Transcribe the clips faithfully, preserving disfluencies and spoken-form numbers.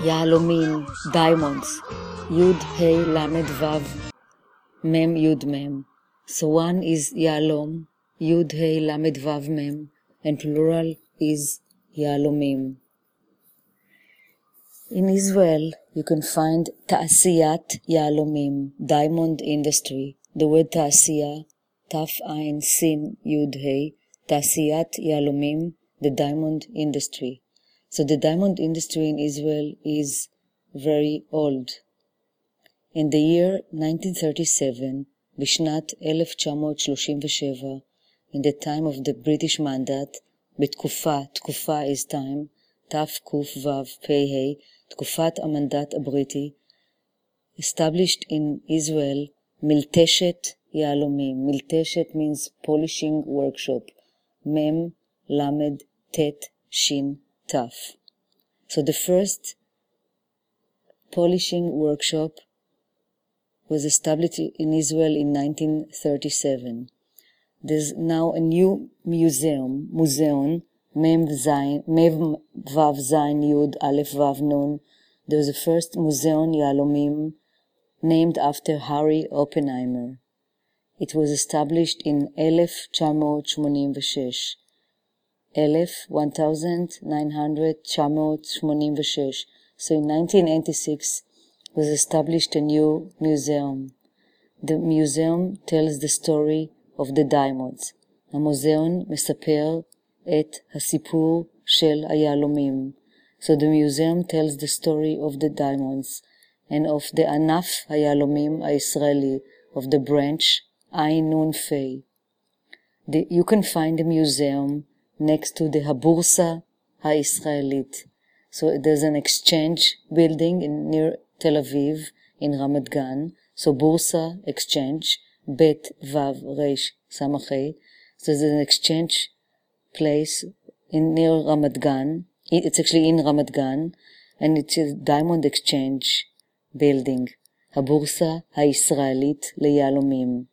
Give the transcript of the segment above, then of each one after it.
Yalomin, diamonds, Yud, Hey, Lamed, Vav, Mem, Yud, Mem. So one is Yalom, Yud, Hey, Lamed, Vav, Mem, and plural is Yalomim. In Israel, you can find Ta'asiyat Yalomim, diamond industry. The word Ta'asiyah, Taf, Ayin, Sin, Yud, Hey, Ta'asiyat Yalomim, the diamond industry. So the diamond industry in Israel is very old. In the year nineteen thirty-seven, Bishnat nineteen thirty-seven, in the time of the British mandate, בתקופה, תקופה is time, תף קוף וו פי הי, תקופת המנדט הבריטי, established in Israel, מלטשת יהלומים. מלטשת means polishing workshop. Mem, Lamed, Tet, Shin, Tough. So the first polishing workshop was established in Israel in nineteen thirty-seven. There's now a new museum, museum, Mem Zayin, Mem Vav Zayin Yud Aleph Vav Nun. There was the first museum Yalomim named after Harry Oppenheimer. It was established in nineteen eighty-six. Elef, nineteen eighty-six. So in nineteen eighty-six was established a new museum. The museum tells the story of the diamonds. המוזיאון מספר את הסיפור של היהלומים. So the museum tells the story of the diamonds and of the ענף היהלומים הישראלי, of the branch עין נון פי. You can find the museum next to the Habursa HaYisraelit. So there's an exchange building in near Tel Aviv in Ramat Gan. So Bursa exchange, Bet Vav Reish Samachay. So there's an exchange place in near Ramat Gan. It's actually in Ramat Gan, and it's a diamond exchange building. Habursa HaYisraelit LeYalomim.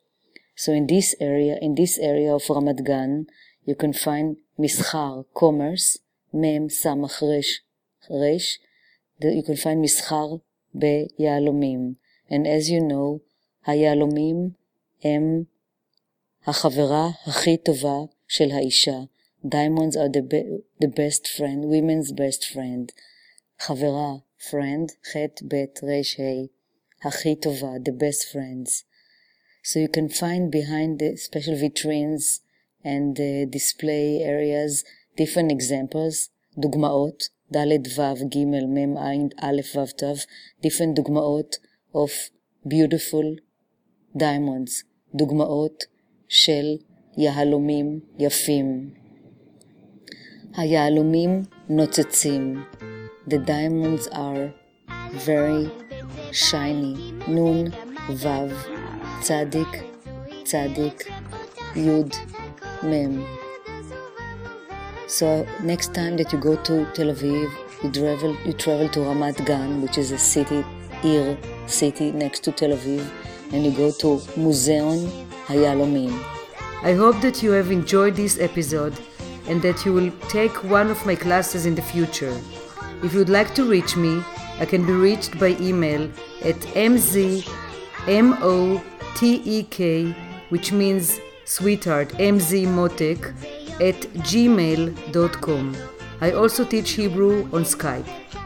So in this area, in this area of Ramat Gan, you can find Mischar, commerce, Mem, Samach, Resh, Resh. You can find Mischar B'Yalomim. And as you know, Hayalomim Em Hachavera Hachi Tova Shel Haisha. Diamonds are the, be- the best friend, women's best friend. Chavera, friend, Chet, Bet, Resh, Hey. Hachi Tova, the best friends. So you can find behind the special vitrines and uh, display areas, different examples, dugmaot, dalet vav, gimel, mem, ayin, aleph, vav, tav, different dugmaot of beautiful diamonds, dugmaot shel yahalomim yafim. Hayahalomim notzetzim. The diamonds are very shiny. Nun, vav, tzadik, tzadik, yud, Mem. So next time that you go to Tel Aviv, you travel, you travel to Ramat Gan, which is a city, Ir, city next to Tel Aviv, and you go to Museum Hayalomim. I hope that you have enjoyed this episode and that you will take one of my classes in the future. If you'd like to reach me, I can be reached by email at mzmotek, which means sweetheart, mzmotek, at gmail dot com. I also teach Hebrew on Skype.